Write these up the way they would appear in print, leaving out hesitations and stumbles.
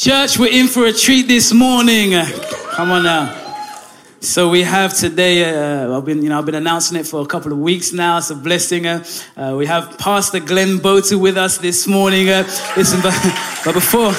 Church, we're in for a treat this morning. Come on now. So we have today, I've been announcing it for a couple of weeks now. It's a blessing. We have Pastor Glen Botu with us this morning. Listen, but before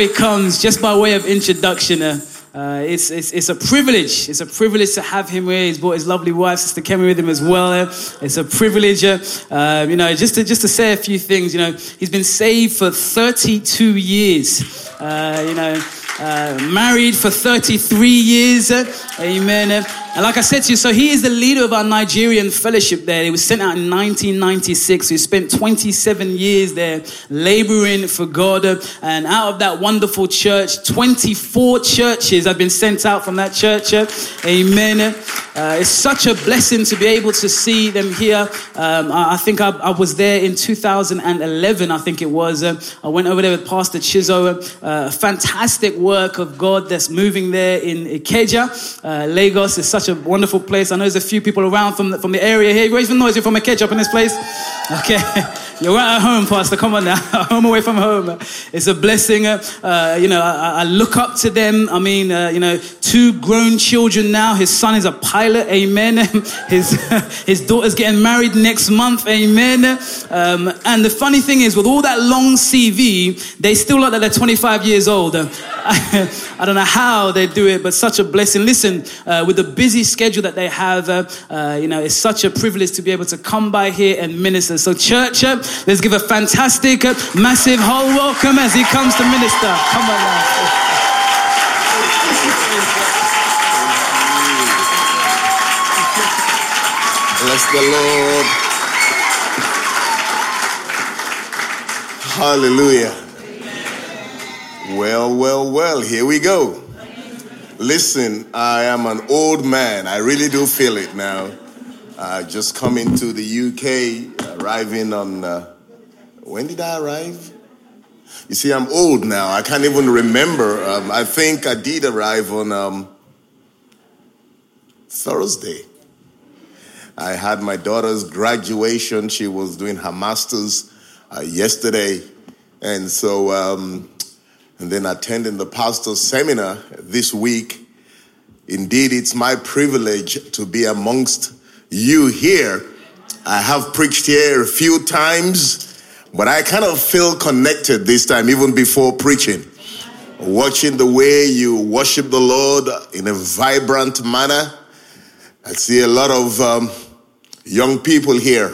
he comes, just by way of introduction, it's a privilege. It's a privilege to have him here. He's brought his lovely wife, Sister Kemi, with him as well. It's a privilege, just to say a few things. He's been saved for 32 years. Married for 33 years. Amen. And like I said to you, so he is the leader of our Nigerian fellowship there. He was sent out in 1996. He spent 27 years there laboring for God. And out of that wonderful church, 24 churches have been sent out from that church. Amen. It's such a blessing to be able to see them here. I think I was there in 2011, I think it was. I went over there with Pastor Chizoa. Fantastic work of God that's moving there in Ikeja. Lagos is such a wonderful place. I know there's a few people around from the area here. Raise the noise if you're from Ikeja up in this place. Okay. You're right at home, Pastor. Come on now. Home away from home. It's a blessing. I look up to them. I mean, 2 grown children now. His son is a pilot. Amen. His daughter's getting married next month. Amen. And the funny thing is, with all that long CV, they still look like they're 25 years old. I don't know how they do it, but such a blessing. Listen, with the busy schedule that they have, it's such a privilege to be able to come by here and minister. So church, let's give a fantastic, massive whole welcome as he comes to minister. Come on now. Bless the Lord. Hallelujah. Amen. Well, here we go. Listen, I am an old man. I really do feel it now. Just coming to the UK, arriving on... when did I arrive? You see, I'm old now. I can't even remember. I think I did arrive on Thursday. I had my daughter's graduation. She was doing her master's yesterday. And so... and then attending the pastor's seminar this week. Indeed, it's my privilege to be amongst you here. I have preached here a few times, but I kind of feel connected this time, even before preaching. Watching the way you worship the Lord in a vibrant manner. I see a lot of young people here.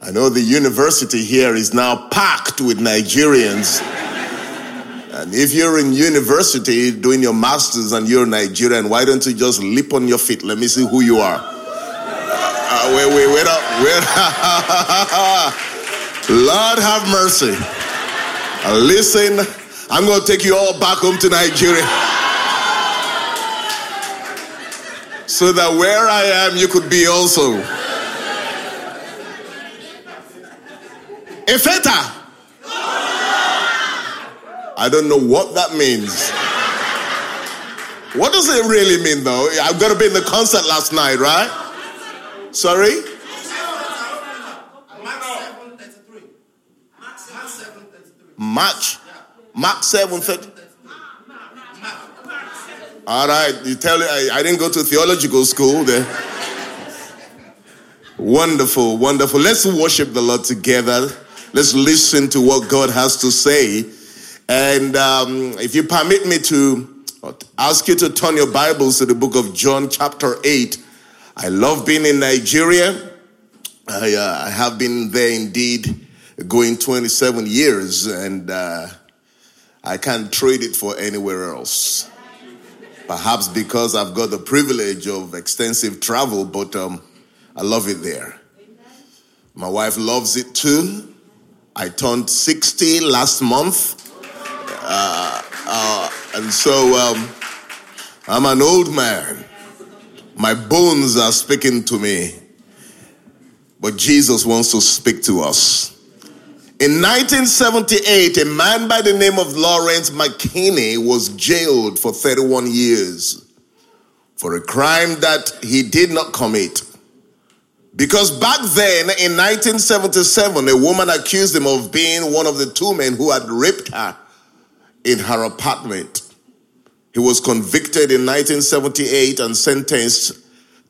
I know the university here is now packed with Nigerians. And if you're in university doing your master's and you're Nigerian, why don't you just leap on your feet? Let me see who you are. Wait up. Lord have mercy. Listen, I'm going to take you all back home to Nigeria. So that where I am, you could be also. Efeta. I don't know what that means. What does it really mean, though? I've got to be in the concert last night, right? Sorry? Mark 7:33. All right, you tell me. I didn't go to theological school there. Wonderful. Let's worship the Lord together. Let's listen to what God has to say. And if you permit me to ask you to turn your Bibles to the book of John chapter 8. I love being in Nigeria. I have been there indeed going 27 years and I can't trade it for anywhere else. Perhaps because I've got the privilege of extensive travel, but I love it there. My wife loves it too. I turned 60 last month. And so I'm an old man. My bones are speaking to me. But Jesus wants to speak to us. In 1978, a man by the name of Lawrence McKinney was jailed for 31 years for a crime that he did not commit. Because back then, in 1977, a woman accused him of being one of the 2 men who had raped her in her apartment. He was convicted in 1978 and sentenced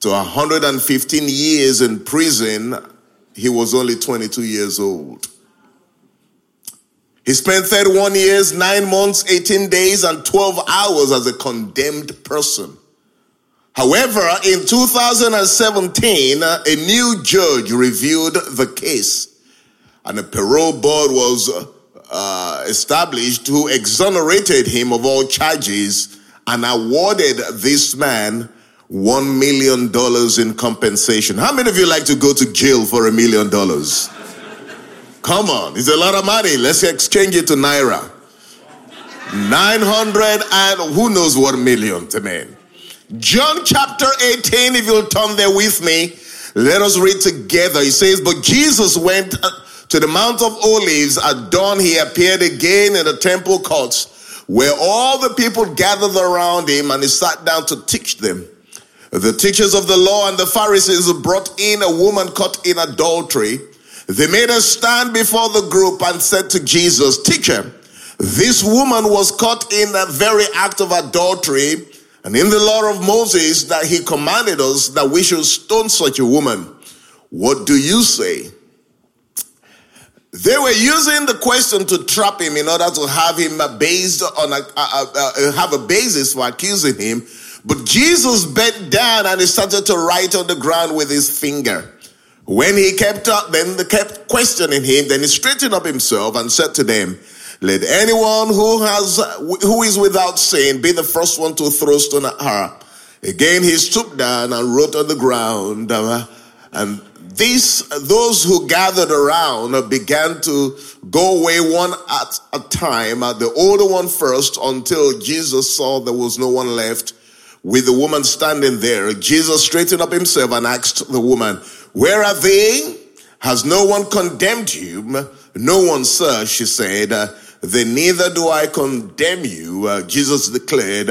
to 115 years in prison. He was only 22 years old. He spent 31 years, 9 months, 18 days, and 12 hours as a condemned person. However, in 2017, a new judge reviewed the case, and a parole board was established who exonerated him of all charges and awarded this man $1 million in compensation. How many of you like to go to jail for $1 million? Come on, it's a lot of money. Let's exchange it to Naira. 900 and who knows what million to men. John chapter 18, if you'll turn there with me, let us read together. He says, but Jesus went to the Mount of Olives. At dawn, he appeared again in the temple courts, where all the people gathered around him, and he sat down to teach them. The teachers of the law and the Pharisees brought in a woman caught in adultery. They made her stand before the group and said to Jesus, "Teacher, this woman was caught in the very act of adultery, and in the law of Moses that he commanded us that we should stone such a woman. What do you say?" They were using the question to trap him in order to have him based on have a basis for accusing him. But Jesus bent down and he started to write on the ground with his finger. When he kept up, then they kept questioning him. Then he straightened up himself and said to them, "Let anyone who is without sin be the first one to throw stone at her." Again, he stooped down and wrote on the ground, and those who gathered around began to go away one at a time, the older one first, until Jesus saw there was no one left with the woman standing there. Jesus straightened up himself and asked the woman, "Where are they? Has no one condemned you?" "No one, sir," she said. "Then neither do I condemn you," Jesus declared.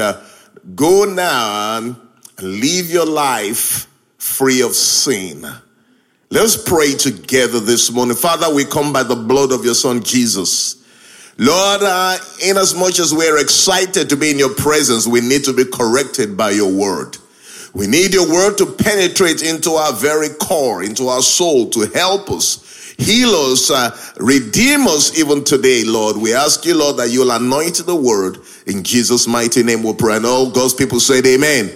"Go now and live your life free of sin." Let's pray together this morning. Father, we come by the blood of your Son, Jesus. Lord, inasmuch as we're excited to be in your presence, we need to be corrected by your word. We need your word to penetrate into our very core, into our soul, to help us, heal us, redeem us even today, Lord. We ask you, Lord, that you'll anoint the word. In Jesus' mighty name we pray. And all God's people said amen.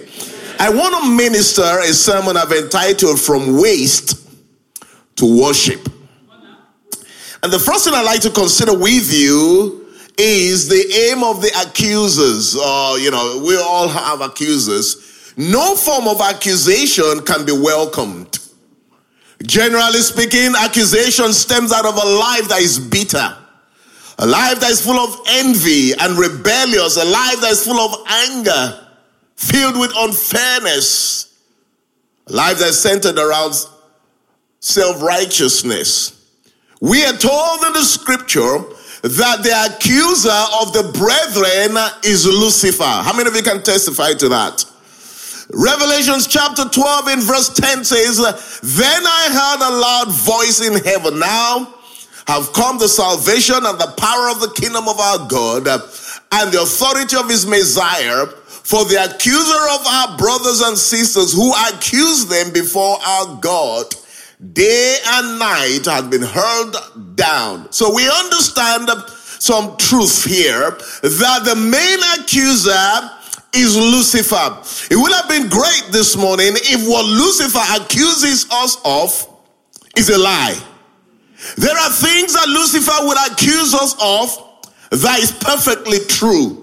I want to minister a sermon I've entitled From Waste to Worship. And the first thing I'd like to consider with you is the aim of the accusers. We all have accusers. No form of accusation can be welcomed. Generally speaking, accusation stems out of a life that is bitter, a life that is full of envy and rebellious, a life that is full of anger, filled with unfairness, a life that is centered around self-righteousness. We are told in the scripture that the accuser of the brethren is Lucifer. How many of you can testify to that? Revelation chapter 12 in verse 10 says, "Then I heard a loud voice in heaven, now have come the salvation and the power of the kingdom of our God and the authority of his Messiah, for the accuser of our brothers and sisters who accused them before our God day and night had been hurled down." So we understand some truth here that the main accuser is Lucifer. It would have been great this morning if what Lucifer accuses us of is a lie. There are things that Lucifer would accuse us of that is perfectly true.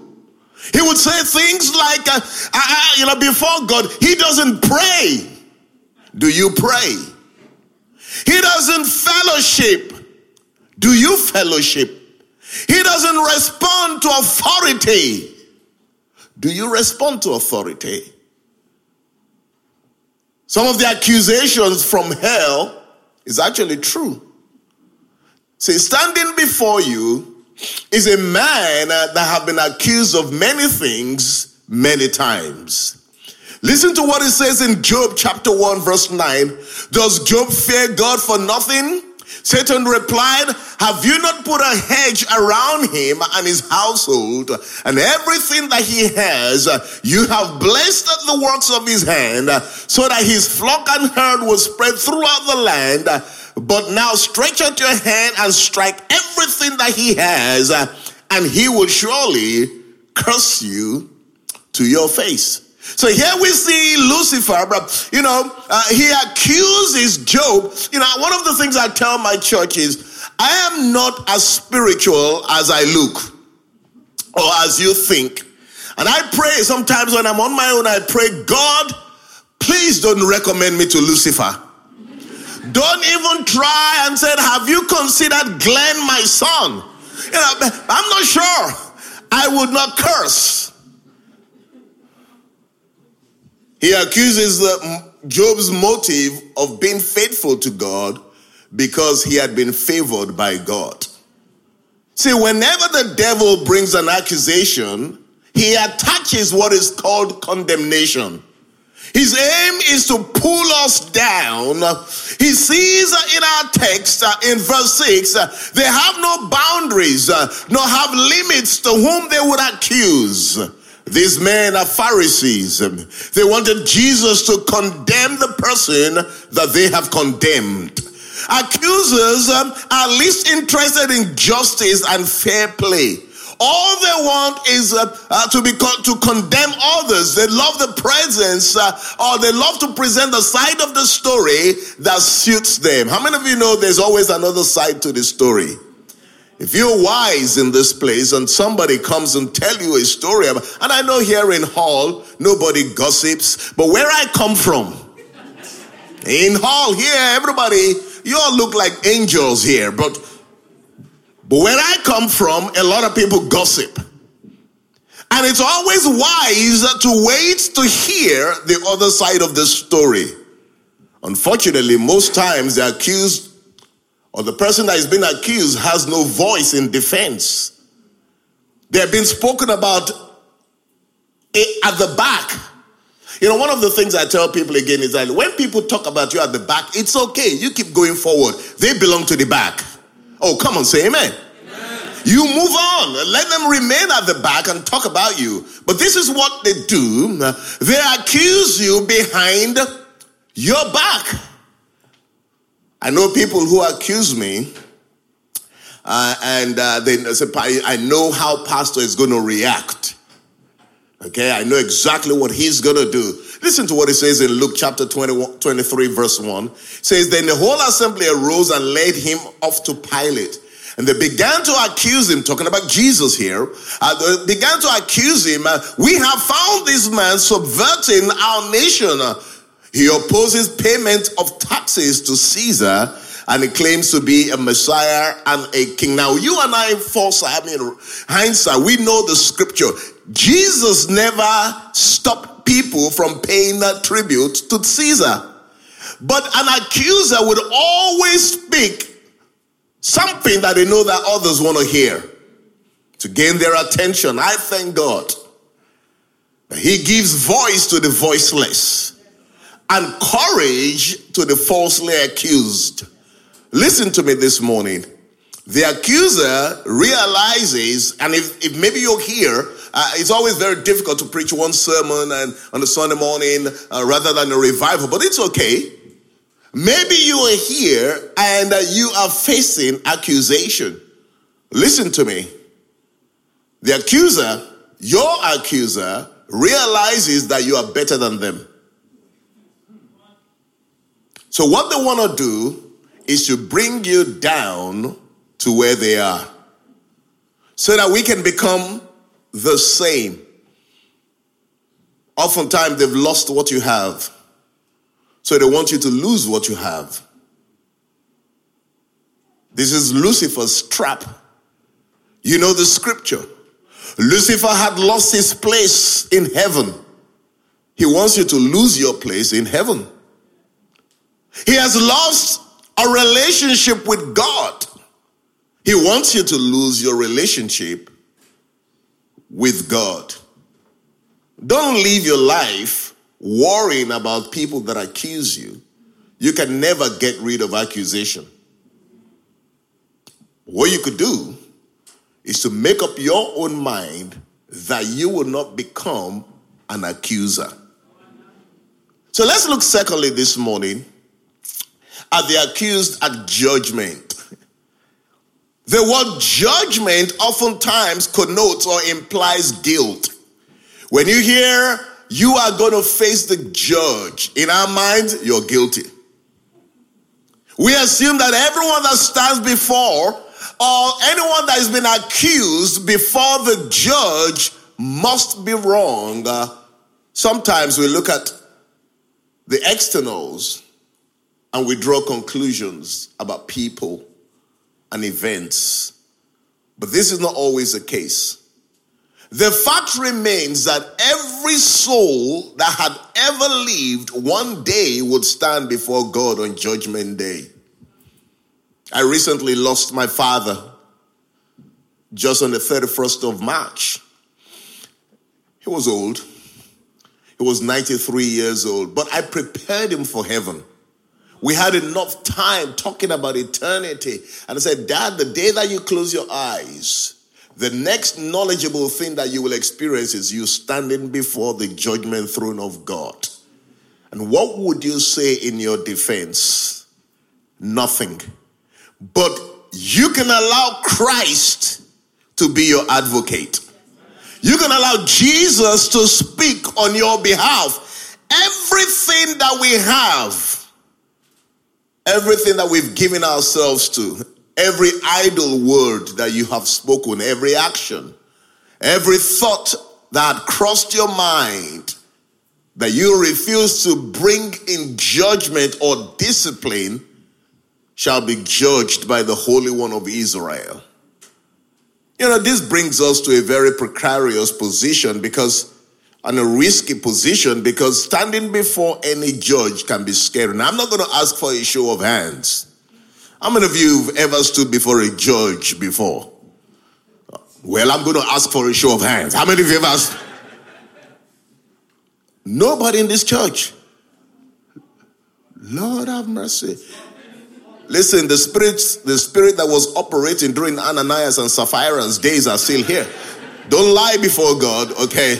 He would say things like, before God, he doesn't pray. Do you pray? He doesn't fellowship. Do you fellowship? He doesn't respond to authority. Do you respond to authority? Some of the accusations from hell is actually true. See, standing before you is a man that have been accused of many things many times. Listen to what it says in Job chapter 1 verse 9. "Does Job fear God for nothing? Satan replied, "Have you not put a hedge around him and his household and everything that he has? You have blessed the works of his hand, so that his flock and herd will spread throughout the land. But now stretch out your hand and strike everything that he has, and he will surely curse you to your face." So here we see Lucifer, he accuses Job. One of the things I tell my church is, I am not as spiritual as I look or as you think. And I pray sometimes when I'm on my own, I pray, God, please don't recommend me to Lucifer. Don't even try and say, have you considered Glenn, my son? I'm not sure. I would not curse. He accuses Job's motive of being faithful to God because he had been favored by God. See, whenever the devil brings an accusation, he attaches what is called condemnation. His aim is to pull us down. He sees in our text, in verse 6, they have no boundaries, nor have limits to whom they would accuse. These men are Pharisees. They wanted Jesus to condemn the person that they have condemned. Accusers are least interested in justice and fair play. All they want is to condemn others. They love the presence, or they love to present the side of the story that suits them. How many of you know there's always another side to the story? If you're wise in this place and somebody comes and tell you a story, and I know here in Hall, nobody gossips, but where I come from, in Hall here, everybody, you all look like angels here, but where I come from, a lot of people gossip. And it's always wise to wait to hear the other side of the story. Unfortunately, most times the accused or the person that is being accused has no voice in defense. They have been spoken about at the back. One of the things I tell people again is that when people talk about you at the back, it's okay. You keep going forward. They belong to the back. Oh, come on, say amen. You move on. Let them remain at the back and talk about you. But this is what they do. They accuse you behind your back. I know people who accuse me, they say, I know how pastor is going to react. Okay, I know exactly what he's going to do. Listen to what it says in Luke chapter 23, verse 1. It says, then the whole assembly arose and led him off to Pilate. And they began to accuse him, talking about Jesus here, we have found this man subverting our nation. He opposes payment of taxes to Caesar, and he claims to be a Messiah and a king. Now, you and I, in hindsight, we know the scripture. Jesus never stopped people from paying that tribute to Caesar. But an accuser would always speak something that they know that others want to hear to gain their attention. I thank God that he gives voice to the voiceless and courage to the falsely accused. Listen to me this morning. The accuser realizes, and if maybe you're here, it's always very difficult to preach one sermon and on a Sunday morning rather than a revival, but it's okay. Maybe you are here and you are facing accusation. Listen to me. The accuser, your accuser, realizes that you are better than them. So what they want to do is to bring you down to where they are so that we can become the same. Oftentimes they've lost what you have, so they want you to lose what you have. This is Lucifer's trap. You know the scripture. Lucifer had lost his place in heaven. He wants you to lose your place in heaven. He has lost a relationship with God. He wants you to lose your relationship with God. Don't live your life worrying about people that accuse you. You can never get rid of accusation. What you could do is to make up your own mind that you will not become an accuser. So let's look secondly this morning at the accused at judgment. The word judgment oftentimes connotes or implies guilt. When you hear you are going to face the judge, in our minds, you're guilty. We assume that everyone that stands before or anyone that has been accused before the judge must be wrong. Sometimes we look at the externals and we draw conclusions about people and events. But this is not always the case. The fact remains that every soul that had ever lived one day would stand before God on Judgment Day. I recently lost my father just on the 31st of March. He was old. He was 93 years old, but I prepared him for heaven. We had enough time talking about eternity. And I said, Dad, the day that you close your eyes, the next knowledgeable thing that you will experience is you standing before the judgment throne of God. And what would you say in your defense? Nothing. But you can allow Christ to be your advocate. You can allow Jesus to speak on your behalf. Everything that we have, everything that we've given ourselves to, every idle word that you have spoken, every action, every thought that crossed your mind that you refuse to bring in judgment or discipline shall be judged by the Holy One of Israel. You know, this brings us to a very precarious position and a risky position, because standing before any judge can be scary. Now, I'm not going to ask for a show of hands. How many of you have ever stood before a judge before? Well, I'm going to ask for a show of hands. How many of you have asked? Nobody in this church. Lord have mercy. Listen, the spirit that was operating during Ananias and Sapphira's days are still here. Don't lie before God, okay?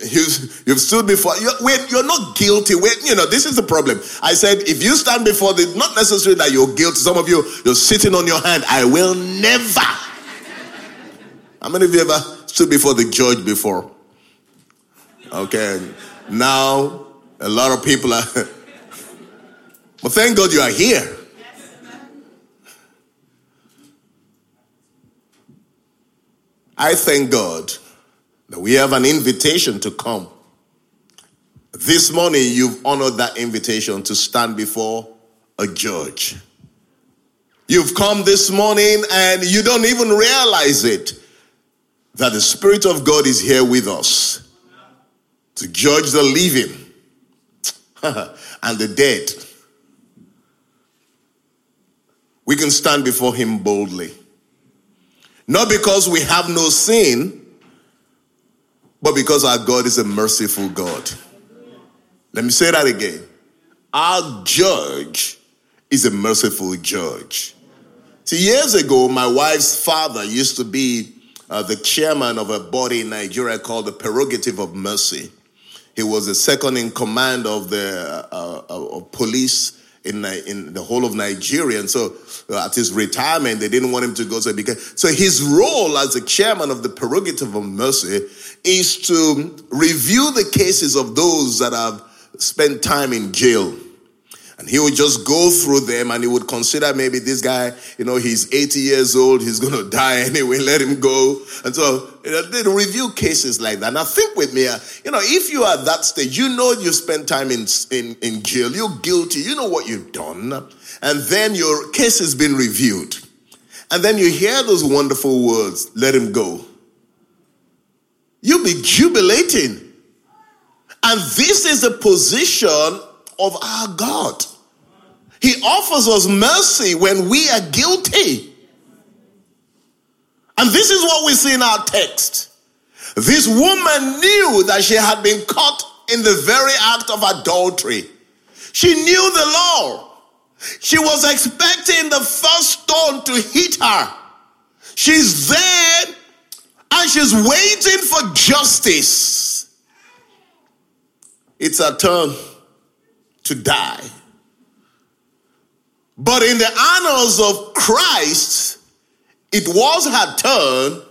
You've stood before. You're not guilty. This is the problem. I said, if you stand before the, not necessarily that you're guilty. Some of you, you're sitting on your hand. I will never. How many of you ever stood before the judge before? Okay. Now, a lot of people are. But thank God you are here. I thank God that we have an invitation to come. This morning, you've honored that invitation to stand before a judge. You've come this morning and you don't even realize it, that the Spirit of God is here with us to judge the living and the dead. We can stand before Him boldly. Not because we have no sin, but because our God is a merciful God. Let me say that again. Our judge is a merciful judge. See, years ago, my wife's father used to be the chairman of a body in Nigeria called the Prerogative of Mercy. He was the second in command of the police in the whole of Nigeria. And so at his retirement, they didn't want him to go. So his role as the chairman of the Prerogative of Mercy is to review the cases of those that have spent time in jail. And he would just go through them and he would consider, maybe this guy, he's 80 years old, he's going to die anyway, let him go. And so they review cases like that. Now think with me, if you are at that stage, you spent time in jail, you're guilty, you know what you've done. And then your case has been reviewed. And then you hear those wonderful words, let him go. You'll be jubilating. And this is the position of our God. He offers us mercy when we are guilty. And this is what we see in our text. This woman knew that she had been caught in the very act of adultery. She knew the law. She was expecting the first stone to hit her. She's there and she's waiting for justice. It's her turn to die. But in the annals of Christ, it was her turn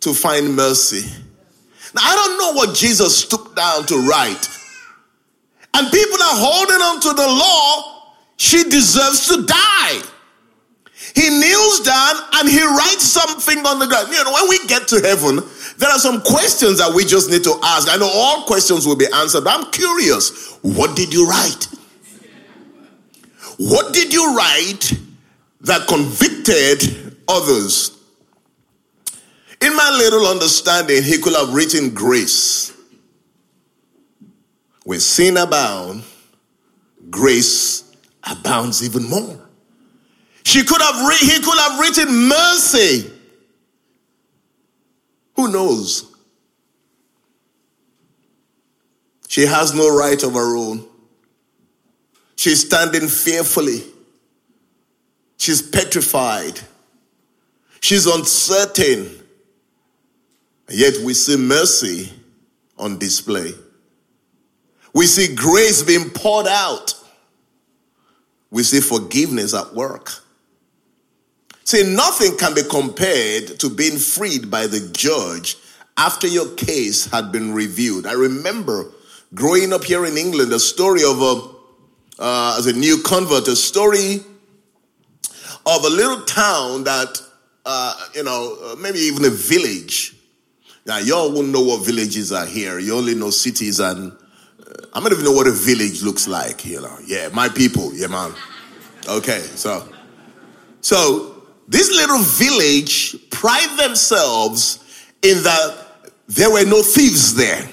to find mercy. Now, I don't know what Jesus stooped down to write. And people are holding on to the law. She deserves to die. He kneels down and he writes something on the ground. You know, when we get to heaven, there are some questions that we just need to ask. I know all questions will be answered, but I'm curious. What did you write? What did you write that convicted others? In my little understanding, he could have written grace. Where sin abounds, grace abounds even more. He could have written mercy. Who knows? She has no right of her own. She's standing fearfully. She's petrified. She's uncertain. And yet we see mercy on display. We see grace being poured out. We see forgiveness at work. See, nothing can be compared to being freed by the judge after your case had been reviewed. I remember growing up here in England, a story of as a new convert, a story of a little town that, maybe even a village. Now, y'all wouldn't know what villages are here. You only know cities and I don't even know what a village looks like, you know. Yeah, my people, yeah, man. Okay, so this little village pride themselves in that there were no thieves there.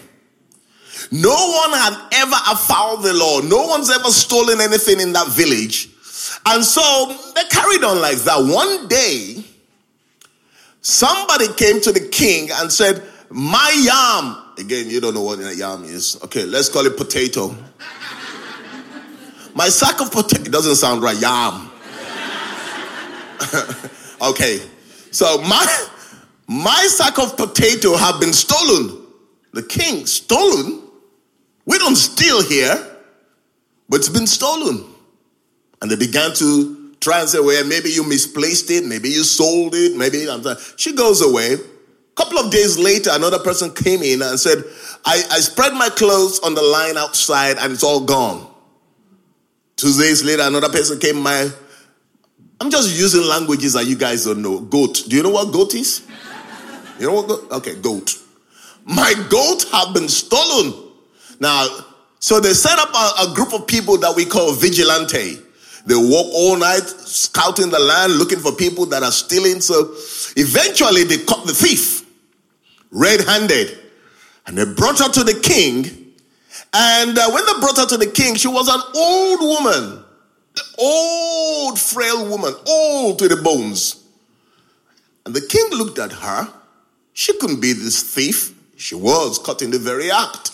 No one had ever afouled the law. No one's ever stolen anything in that village. And so they carried on like that. One day, somebody came to the king and said, my yam. Again, you don't know what a yam is. Okay, let's call it potato. My sack of potato. It doesn't sound right. Yam. Okay. So my sack of potato have been stolen. The king, stolen? We don't steal here. But it's been stolen. And they began to try and say, well, maybe you misplaced it. Maybe you sold it. Maybe. She goes away. Couple of days later, another person came in and said, I spread my clothes on the line outside and it's all gone. 2 days later, another person came. I'm just using languages that you guys don't know. Goat. Do you know what goat is? You know what goat? Okay, goat. My goat have been stolen. Now, so they set up a group of people that we call vigilante. They walk all night, scouting the land, looking for people that are stealing. So eventually they caught the thief red-handed. And they brought her to the king. And when they brought her to the king, she was an old woman. An old, frail woman. Old to the bones. And the king looked at her. She couldn't be this thief. She was caught in the very act.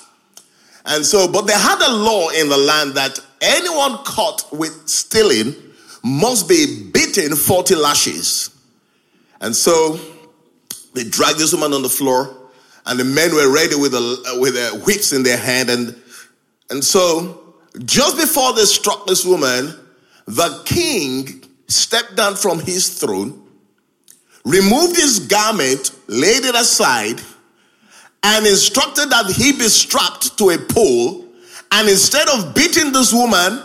And so, but they had a law in the land that anyone caught with stealing must be beaten 40 lashes. And so they dragged this woman on the floor, and the men were ready with their whips in their hand. And so just before they struck this woman, the king stepped down from his throne, removed his garment, laid it aside, and instructed that he be strapped to a pole. And instead of beating this woman,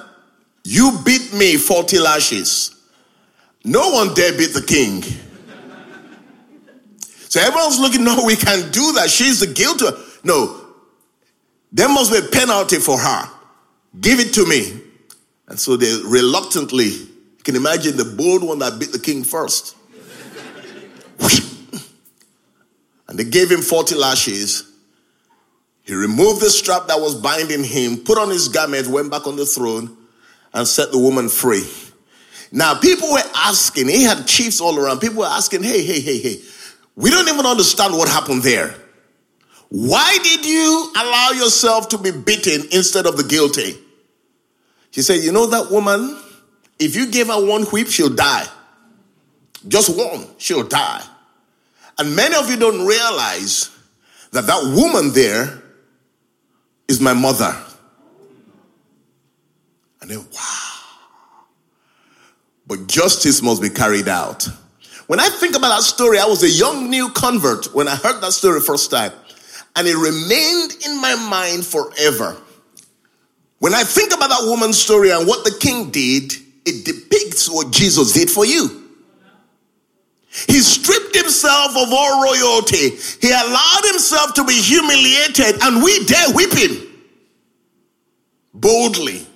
you beat me 40 lashes. No one dare beat the king. So everyone's looking, no, we can't do that. She's the guilty. No, there must be a penalty for her. Give it to me. And so they reluctantly, you can imagine the bold one that beat the king first. And they gave him 40 lashes. He removed the strap that was binding him, put on his garment, went back on the throne, and set the woman free. Now, people were asking, he had chiefs all around, people were asking, hey, we don't even understand what happened there. Why did you allow yourself to be beaten instead of the guilty? She said, you know that woman, if you give her one whip, she'll die. Just one, she'll die. And many of you don't realize that that woman there is my mother. And then, wow. But justice must be carried out. When I think about that story, I was a young new convert when I heard that story first time. And it remained in my mind forever. When I think about that woman's story and what the king did, it depicts what Jesus did for you. He stripped himself of all royalty. He allowed himself to be humiliated, and we dare whip him boldly.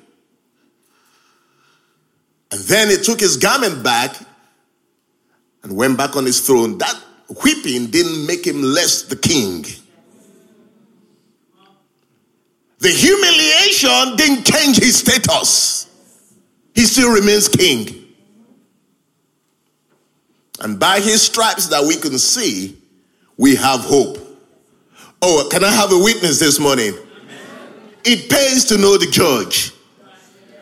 And then he took his garment back and went back on his throne. That whipping didn't make him less the king. The humiliation didn't change his status. He still remains king. And by his stripes that we can see, we have hope. Oh, can I have a witness this morning? Amen. It pays to know the judge.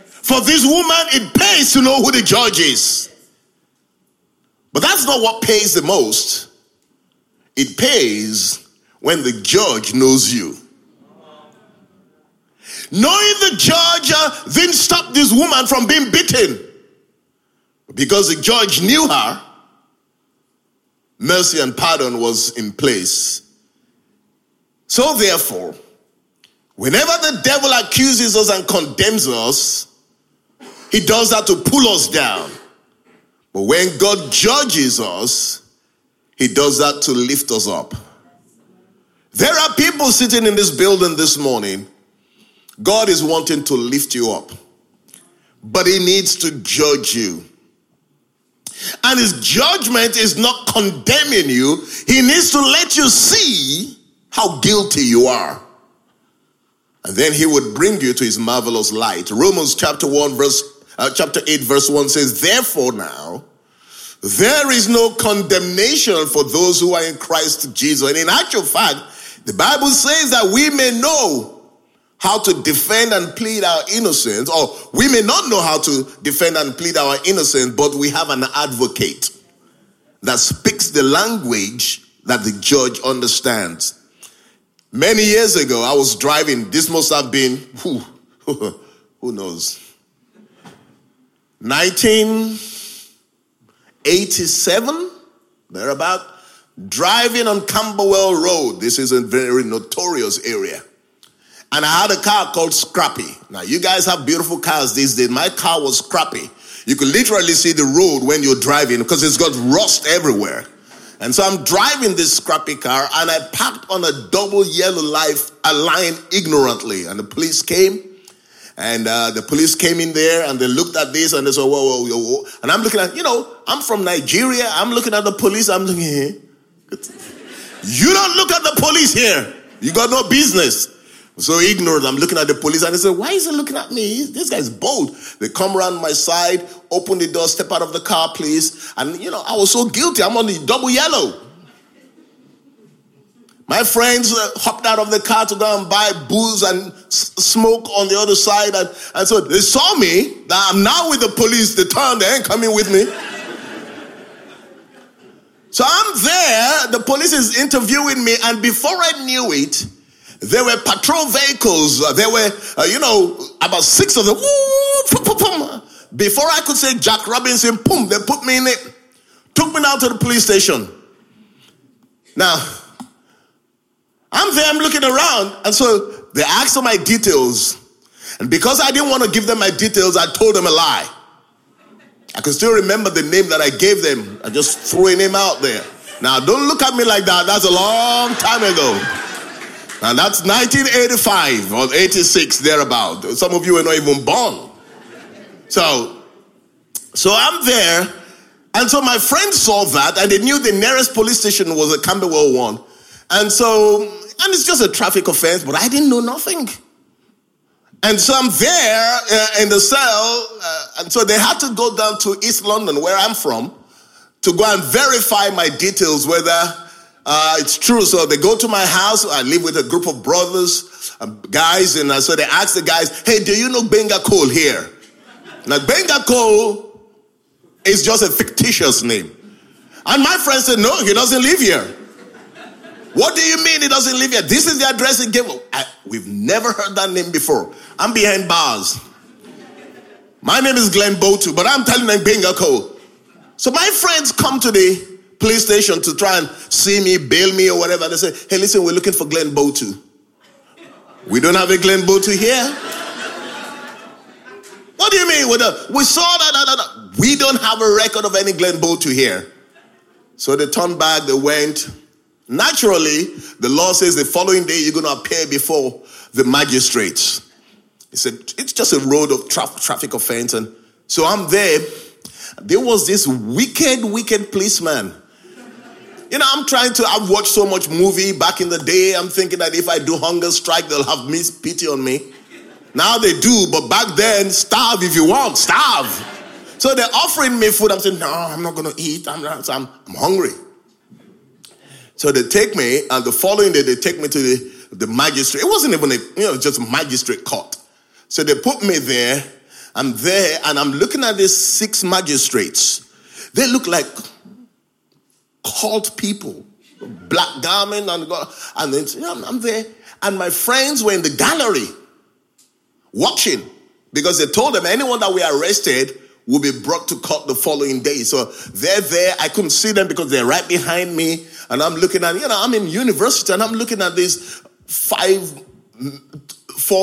For this woman, it pays to know who the judge is. But that's not what pays the most. It pays when the judge knows you. Knowing the judge didn't stop this woman from being beaten. Because the judge knew her, mercy and pardon was in place. So therefore, whenever the devil accuses us and condemns us, he does that to pull us down. But when God judges us, he does that to lift us up. There are people sitting in this building this morning. God is wanting to lift you up, but he needs to judge you. And his judgment is not condemning you. He needs to let you see how guilty you are. And then he would bring you to his marvelous light. Romans chapter 8 verse 1 says, therefore now, there is no condemnation for those who are in Christ Jesus. And in actual fact, the Bible says that we may know how to defend and plead our innocence, or we may not know how to defend and plead our innocence, but we have an advocate that speaks the language that the judge understands. Many years ago, I was driving. This must have been, who knows, 1987, thereabout, driving on Camberwell Road. This is a very notorious area. And I had a car called Scrappy. Now, you guys have beautiful cars these days. My car was Scrappy. You could literally see the road when you're driving because it's got rust everywhere. And so I'm driving this Scrappy car, and I parked on a double yellow line ignorantly. And the police came, and in there, and they looked at this, and they said, whoa, whoa, whoa. And I'm looking at, I'm from Nigeria. I'm looking at the police. I'm looking here. You don't look at the police here. You got no business. So ignorant, I'm looking at the police, and they say, why is he looking at me? This guy's bold. They come around my side, open the door, step out of the car, please. And, I was so guilty. I'm on the double yellow. My friends hopped out of the car to go and buy booze and smoke on the other side. And so they saw me, that I'm now with the police. They turned, they ain't coming with me. So I'm there, the police is interviewing me, and before I knew it, there were patrol vehicles. There were, about six of them. Before I could say Jack Robinson, boom, they put me in it. Took me down to the police station. Now, I'm there, I'm looking around. And so they asked for my details. And because I didn't want to give them my details, I told them a lie. I can still remember the name that I gave them. I just threw a name out there. Now, don't look at me like that. That's a long time ago. And that's 1985 or 86, thereabout. Some of you were not even born. So I'm there. And so my friends saw that, and they knew the nearest police station was a Camberwell one. And it's just a traffic offense, but I didn't know nothing. And so I'm there in the cell. And so they had to go down to East London, where I'm from, to go and verify my details, whether it's true. So they go to my house. I live with a group of brothers, guys, and so they ask the guys, hey, do you know Benga Cole here? Now, Benga Cole is just a fictitious name. And my friend said, no, he doesn't live here. What do you mean he doesn't live here? This is the address he gave. We've never heard that name before. I'm behind bars. My name is Glen Botu, but I'm telling them Bingako. So my friends come to the police station to try and see me, bail me or whatever. They say, hey, listen, we're looking for Glen Botu. We don't have a Glen Botu here. What do you mean? We saw that. We don't have a record of any Glen Botu here. So they turned back, they went. Naturally, the law says the following day you're going to appear before the magistrates. He said, it's just a road of traffic offense. And so I'm there. There was this wicked policeman. You know, I've watched so much movie back in the day. I'm thinking that if I do hunger strike, they'll have pity on me. Now they do, but back then, starve if you want, starve. So they're offering me food. I'm saying, no, I'm not going to eat. I'm hungry. So they take me, and the following day, they take me to the magistrate. It wasn't even just magistrate court. So they put me there. I'm there, and I'm looking at these 6 magistrates. They look like cult people, black garment, and then I'm there. And my friends were in the gallery watching, because they told them anyone that we arrested will be brought to court the following day. So they're there. I couldn't see them because they're right behind me. And I'm looking at, I'm in university, and I'm looking at these 4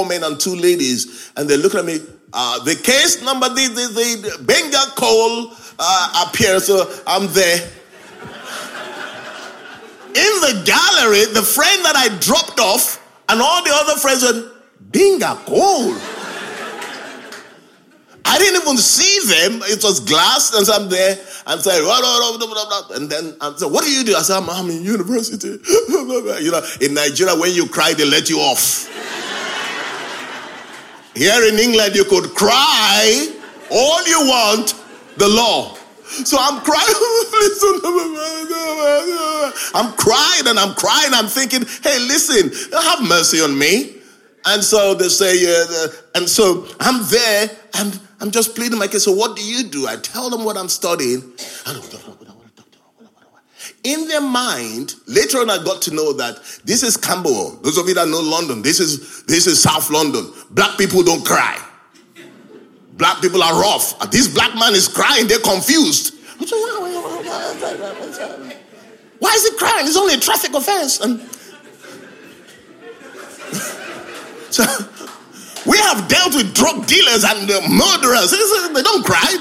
men and 2 ladies. And they're looking at me. The case number, the Benga Cole appears. So I'm there. In the gallery, the friend that I dropped off and all the other friends went, Benga Cole. I didn't even see them. It was glass, and so I'm there. I'm saying, and then I said, what do you do? I said, I'm in university. In Nigeria, when you cry, they let you off. Here in England, you could cry all you want, the law. So I'm crying. I'm crying. I'm thinking, hey, listen, have mercy on me. And so they say, and so I'm there, and I'm just pleading my case. So what do you do? I tell them what I'm studying. In their mind, later on I got to know that this is Camberwell. Those of you that know London, this is South London. Black people don't cry. Black people are rough. This black man is crying, they're confused. Why is he crying? It's only a traffic offense. And so we have dealt with drug dealers and murderers. They don't cry.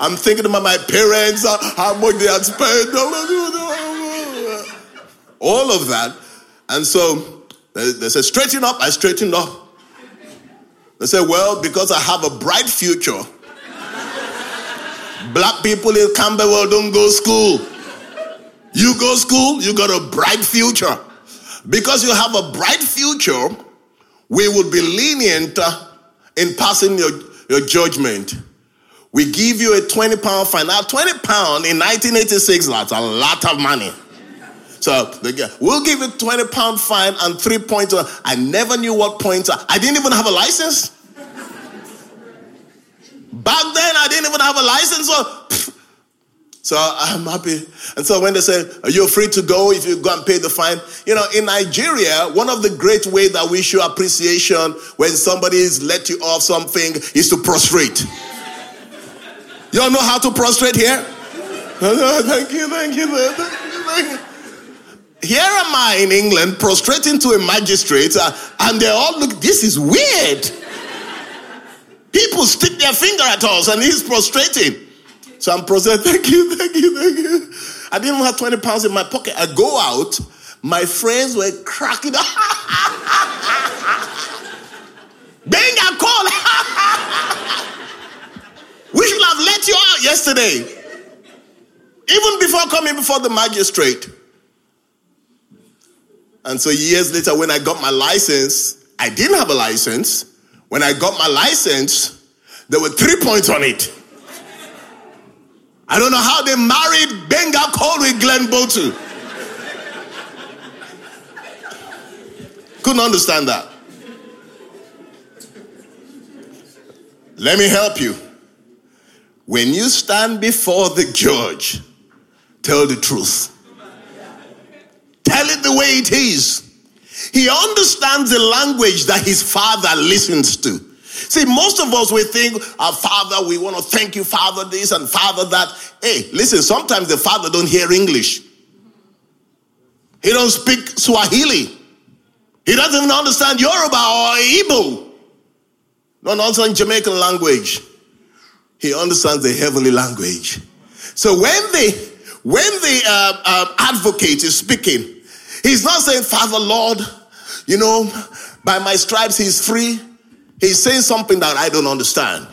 I'm thinking about my parents, how much they had spent, all of that. And so they said, straighten up. I straightened up. They said, well, because I have a bright future. Black people in Camberwell don't go to school. You go to school, you got a bright future. Because you have a bright future, we will be lenient in passing your judgment. We give you a £20 fine. Now, £20 in 1986, that's a lot of money. So we'll give you £20 fine and 3 points. I never knew what points are. I didn't even have a license. Back then, I didn't even have a license. So I'm happy. And so when they say, you're free to go if you go and pay the fine. In Nigeria, one of the great ways that we show appreciation when somebody's let you off something is to prostrate. You all know how to prostrate here? Thank you. Here am I in England prostrating to a magistrate, and they all look, this is weird. People stick their finger at us and he's prostrating. So I'm processing, thank you. I didn't have £20 in my pocket. I go out. My friends were cracking up. Benga call. We should have let you out yesterday. Even before coming before the magistrate. And so years later, when I got my license, I didn't have a license. When I got my license, there were 3 points on it. I don't know how they married Benga Cole with Glen Botu. Couldn't understand that. Let me help you. When you stand before the judge, tell the truth. Tell it the way it is. He understands the language that his father listens to. See, most of us, we think, our father, we want to thank you, father this and father that. Hey, listen, sometimes the father don't hear English. He don't speak Swahili. He doesn't even understand Yoruba or Igbo. Don't understand Jamaican language. He understands the heavenly language. So when the advocate is speaking, he's not saying, Father, Lord, by my stripes he's free. He's saying something that I don't understand.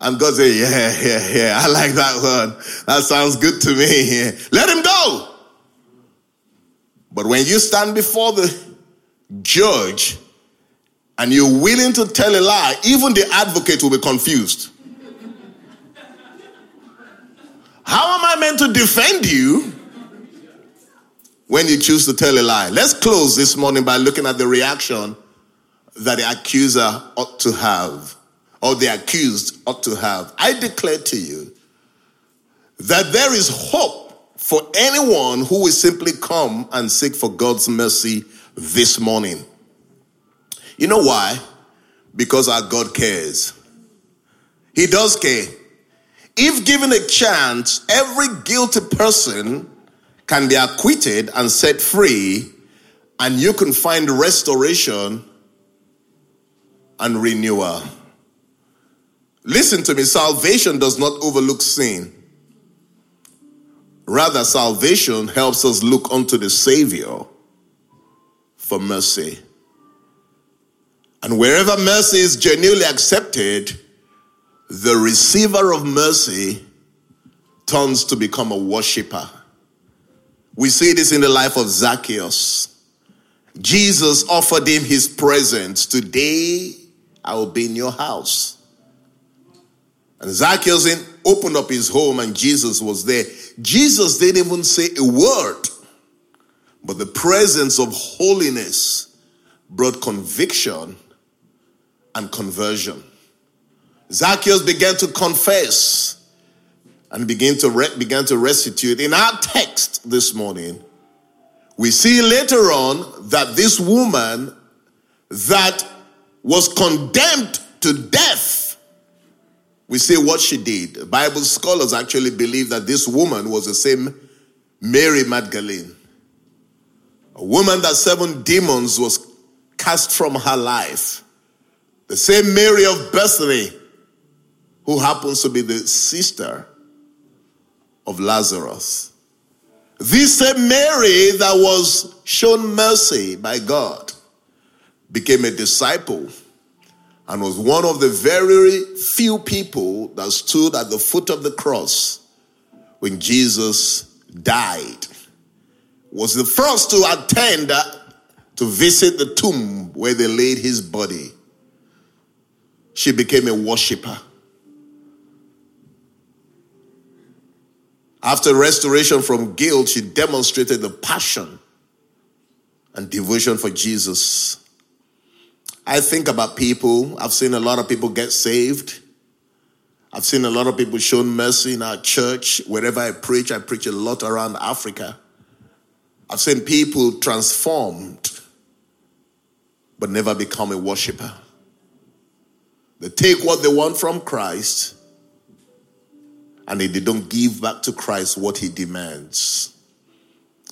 And God says, yeah, I like that one. That sounds good to me. Yeah. Let him go. But when you stand before the judge and you're willing to tell a lie, even the advocate will be confused. How am I meant to defend you when you choose to tell a lie? Let's close this morning by looking at the reaction that the accuser ought to have, or the accused ought to have. I declare to you that there is hope for anyone who will simply come and seek for God's mercy this morning. You know why? Because our God cares. He does care. If given a chance, every guilty person can be acquitted and set free, and you can find restoration and renewal. Listen to me, salvation does not overlook sin. Rather, salvation helps us look unto the Savior for mercy. And wherever mercy is genuinely accepted, the receiver of mercy turns to become a worshiper. We see this in the life of Zacchaeus. Jesus offered him his presence. Today, I will be in your house. And Zacchaeus then opened up his home and Jesus was there. Jesus didn't even say a word. But the presence of holiness brought conviction and conversion. Zacchaeus began to confess and began to restitute. In our text this morning, we see later on that this woman that was condemned to death, we see what she did. Bible scholars actually believe that this woman was the same Mary Magdalene, a woman that 7 demons was cast from her life. The same Mary of Bethany, who happens to be the sister of Lazarus. This same Mary that was shown mercy by God became a disciple and was one of the very few people that stood at the foot of the cross when Jesus died. Was the first to attend to visit the tomb where they laid his body. She became a worshiper. After restoration from guilt, she demonstrated the passion and devotion for Jesus. I think about people. I've seen a lot of people get saved. I've seen a lot of people shown mercy in our church. Wherever I preach a lot around Africa. I've seen people transformed but never become a worshiper. They take what they want from Christ, and they don't give back to Christ what he demands.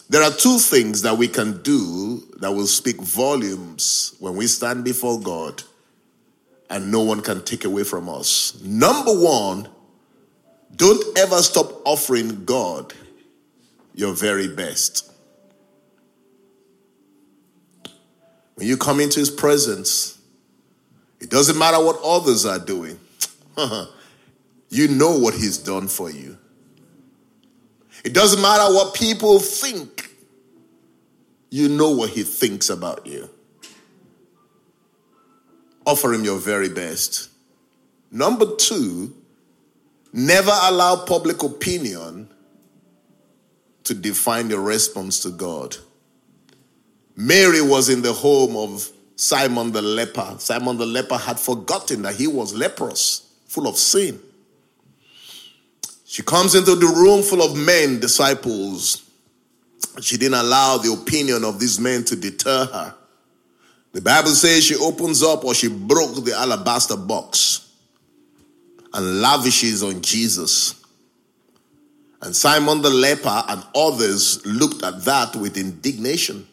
There are 2 things that we can do that will speak volumes when we stand before God and no one can take away from us. Number 1, don't ever stop offering God your very best. When you come into his presence, it doesn't matter what others are doing. You know what he's done for you. It doesn't matter what people think. You know what he thinks about you. Offer him your very best. Number 2, never allow public opinion to define your response to God. Mary was in the home of Simon the leper. Simon the leper had forgotten that he was leprous, full of sin. She comes into the room full of men, disciples. She didn't allow the opinion of these men to deter her. The Bible says she opens up, or she broke the alabaster box and lavishes on Jesus. And Simon the leper and others looked at that with indignation.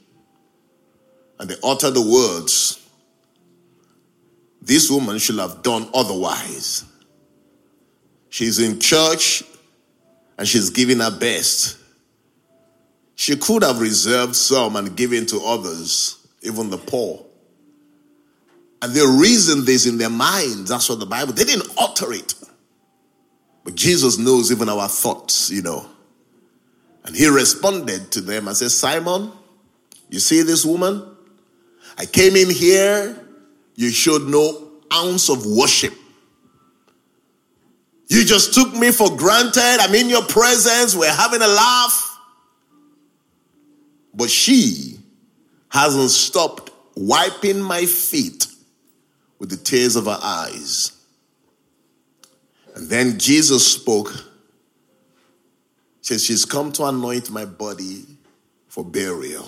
And they uttered the words, "This woman should have done otherwise. She's in church and she's giving her best. She could have reserved some and given to others, even the poor." And they reasoned this in their minds. That's what the Bible, they didn't utter it. But Jesus knows even our thoughts, you know. And he responded to them and said, "Simon, you see this woman? I came in here, you showed no ounce of worship. You just took me for granted. I'm in your presence. We're having a laugh. But she hasn't stopped wiping my feet with the tears of her eyes." And then Jesus spoke. He says, "She's come to anoint my body for burial."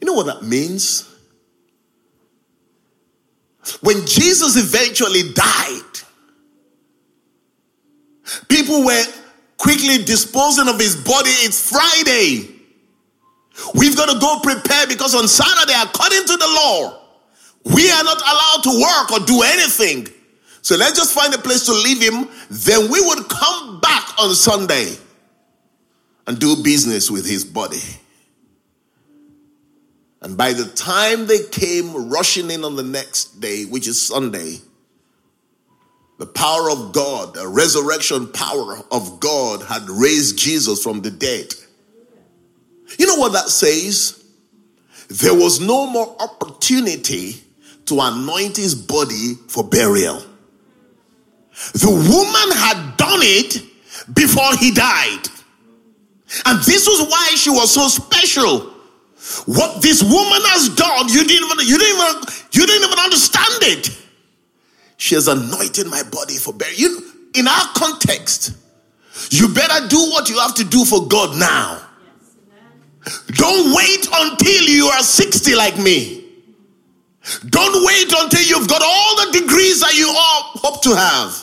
You know what that means? When Jesus eventually died, people were quickly disposing of his body. It's Friday. We've got to go prepare, because on Saturday, according to the law, we are not allowed to work or do anything. So let's just find a place to leave him. Then we would come back on Sunday and do business with his body. And by the time they came rushing in on the next day, which is Sunday, the power of God, the resurrection power of God, had raised Jesus from the dead. You know what that says? There was no more opportunity to anoint his body for burial. The woman had done it before he died. And this was why she was so special. What this woman has done, you didn't even understand it. She has anointed my body for burial. In our context, you better do what you have to do for God now. Don't wait until you are 60 like me. Don't wait until you've got all the degrees that you all hope to have.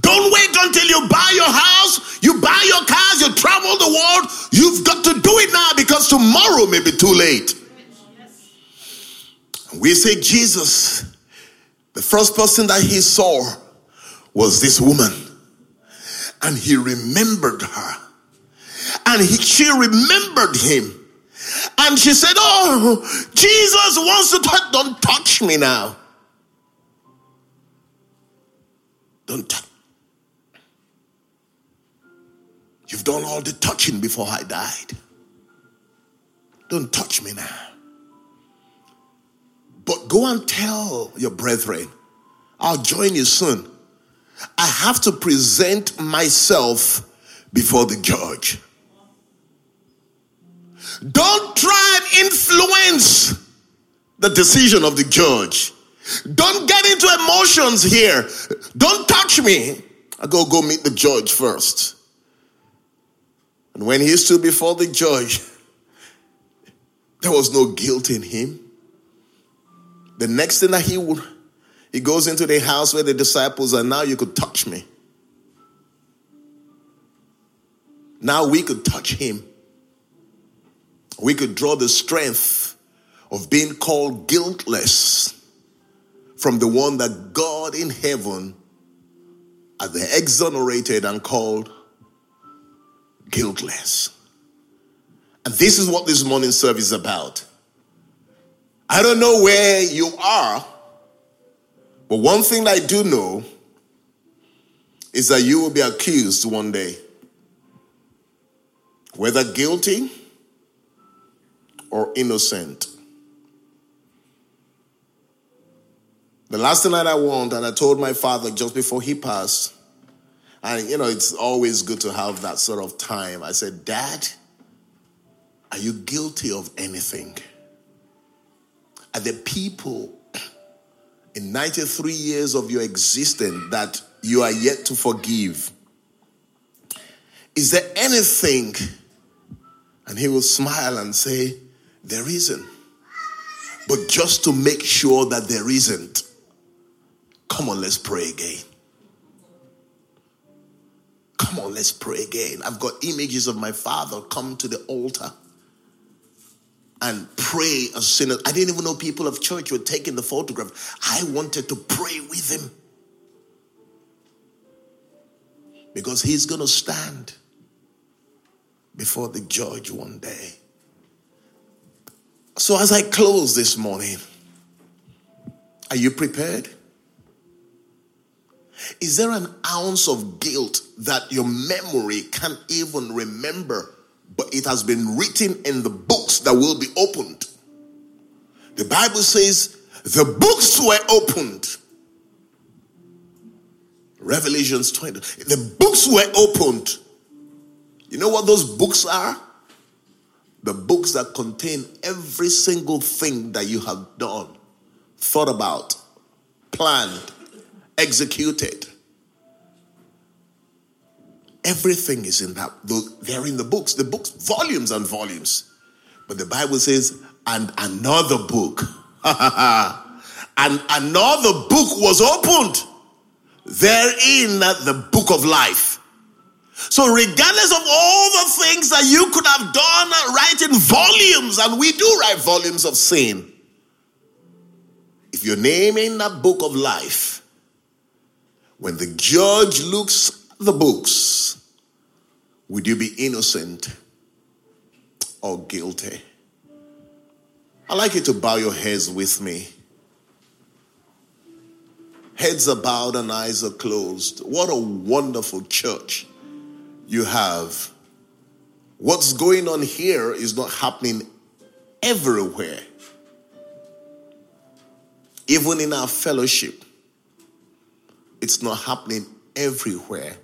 Don't wait until you buy your house, you buy your cars, you travel the world. You've got to do it now, because tomorrow may be too late. Yes. We say Jesus, the first person that he saw was this woman. And he remembered her. And she remembered him. And she said, "Oh, Jesus wants to touch. Don't touch me now. Don't touch. You've done all the touching before I died. Don't touch me now. But go and tell your brethren, I'll join you soon. I have to present myself before the judge. Don't try and influence the decision of the judge. Don't get into emotions here. Don't touch me. I go meet the judge first." And when he stood before the judge, there was no guilt in him. The next thing that he goes into the house where the disciples are, "Now you could touch me." Now we could touch him. We could draw the strength of being called guiltless from the one that God in heaven has exonerated and called guiltless. And this is what this morning service is about. I don't know where you are, but one thing I do know is that you will be accused one day, whether guilty or innocent. The last thing that I want, and I told my father just before he passed, and it's always good to have that sort of time. I said, "Dad, are you guilty of anything? are the people in 93 years of your existence that you are yet to forgive? Is there anything? And he will smile and say, there isn't. But just to make sure that there isn't, come on, let's pray again. Come on, let's pray again. I've got images of my father come to the altar and pray as sinners. I didn't even know people of church were taking the photograph. I wanted to pray with him. Because he's going to stand before the judge one day. So as I close this morning, are you prepared? Is there an ounce of guilt that your memory can't even remember, but it has been written in the books that will be opened? The Bible says the books were opened. Revelations 20. The books were opened. You know what those books are? The books that contain every single thing that you have done, thought about, planned, executed. Everything is in that. They're in the books. The books, volumes and volumes. But the Bible says, and another book. And another book was opened. Therein, the book of life. So regardless of all the things that you could have done, writing volumes, and we do write volumes of sin. If your name in that book of life, when the judge looks at the books, would you be innocent or guilty? I'd like you to bow your heads with me. Heads are bowed and eyes are closed. What a wonderful church you have. What's going on here is not happening everywhere. Even in our fellowship, it's not happening everywhere.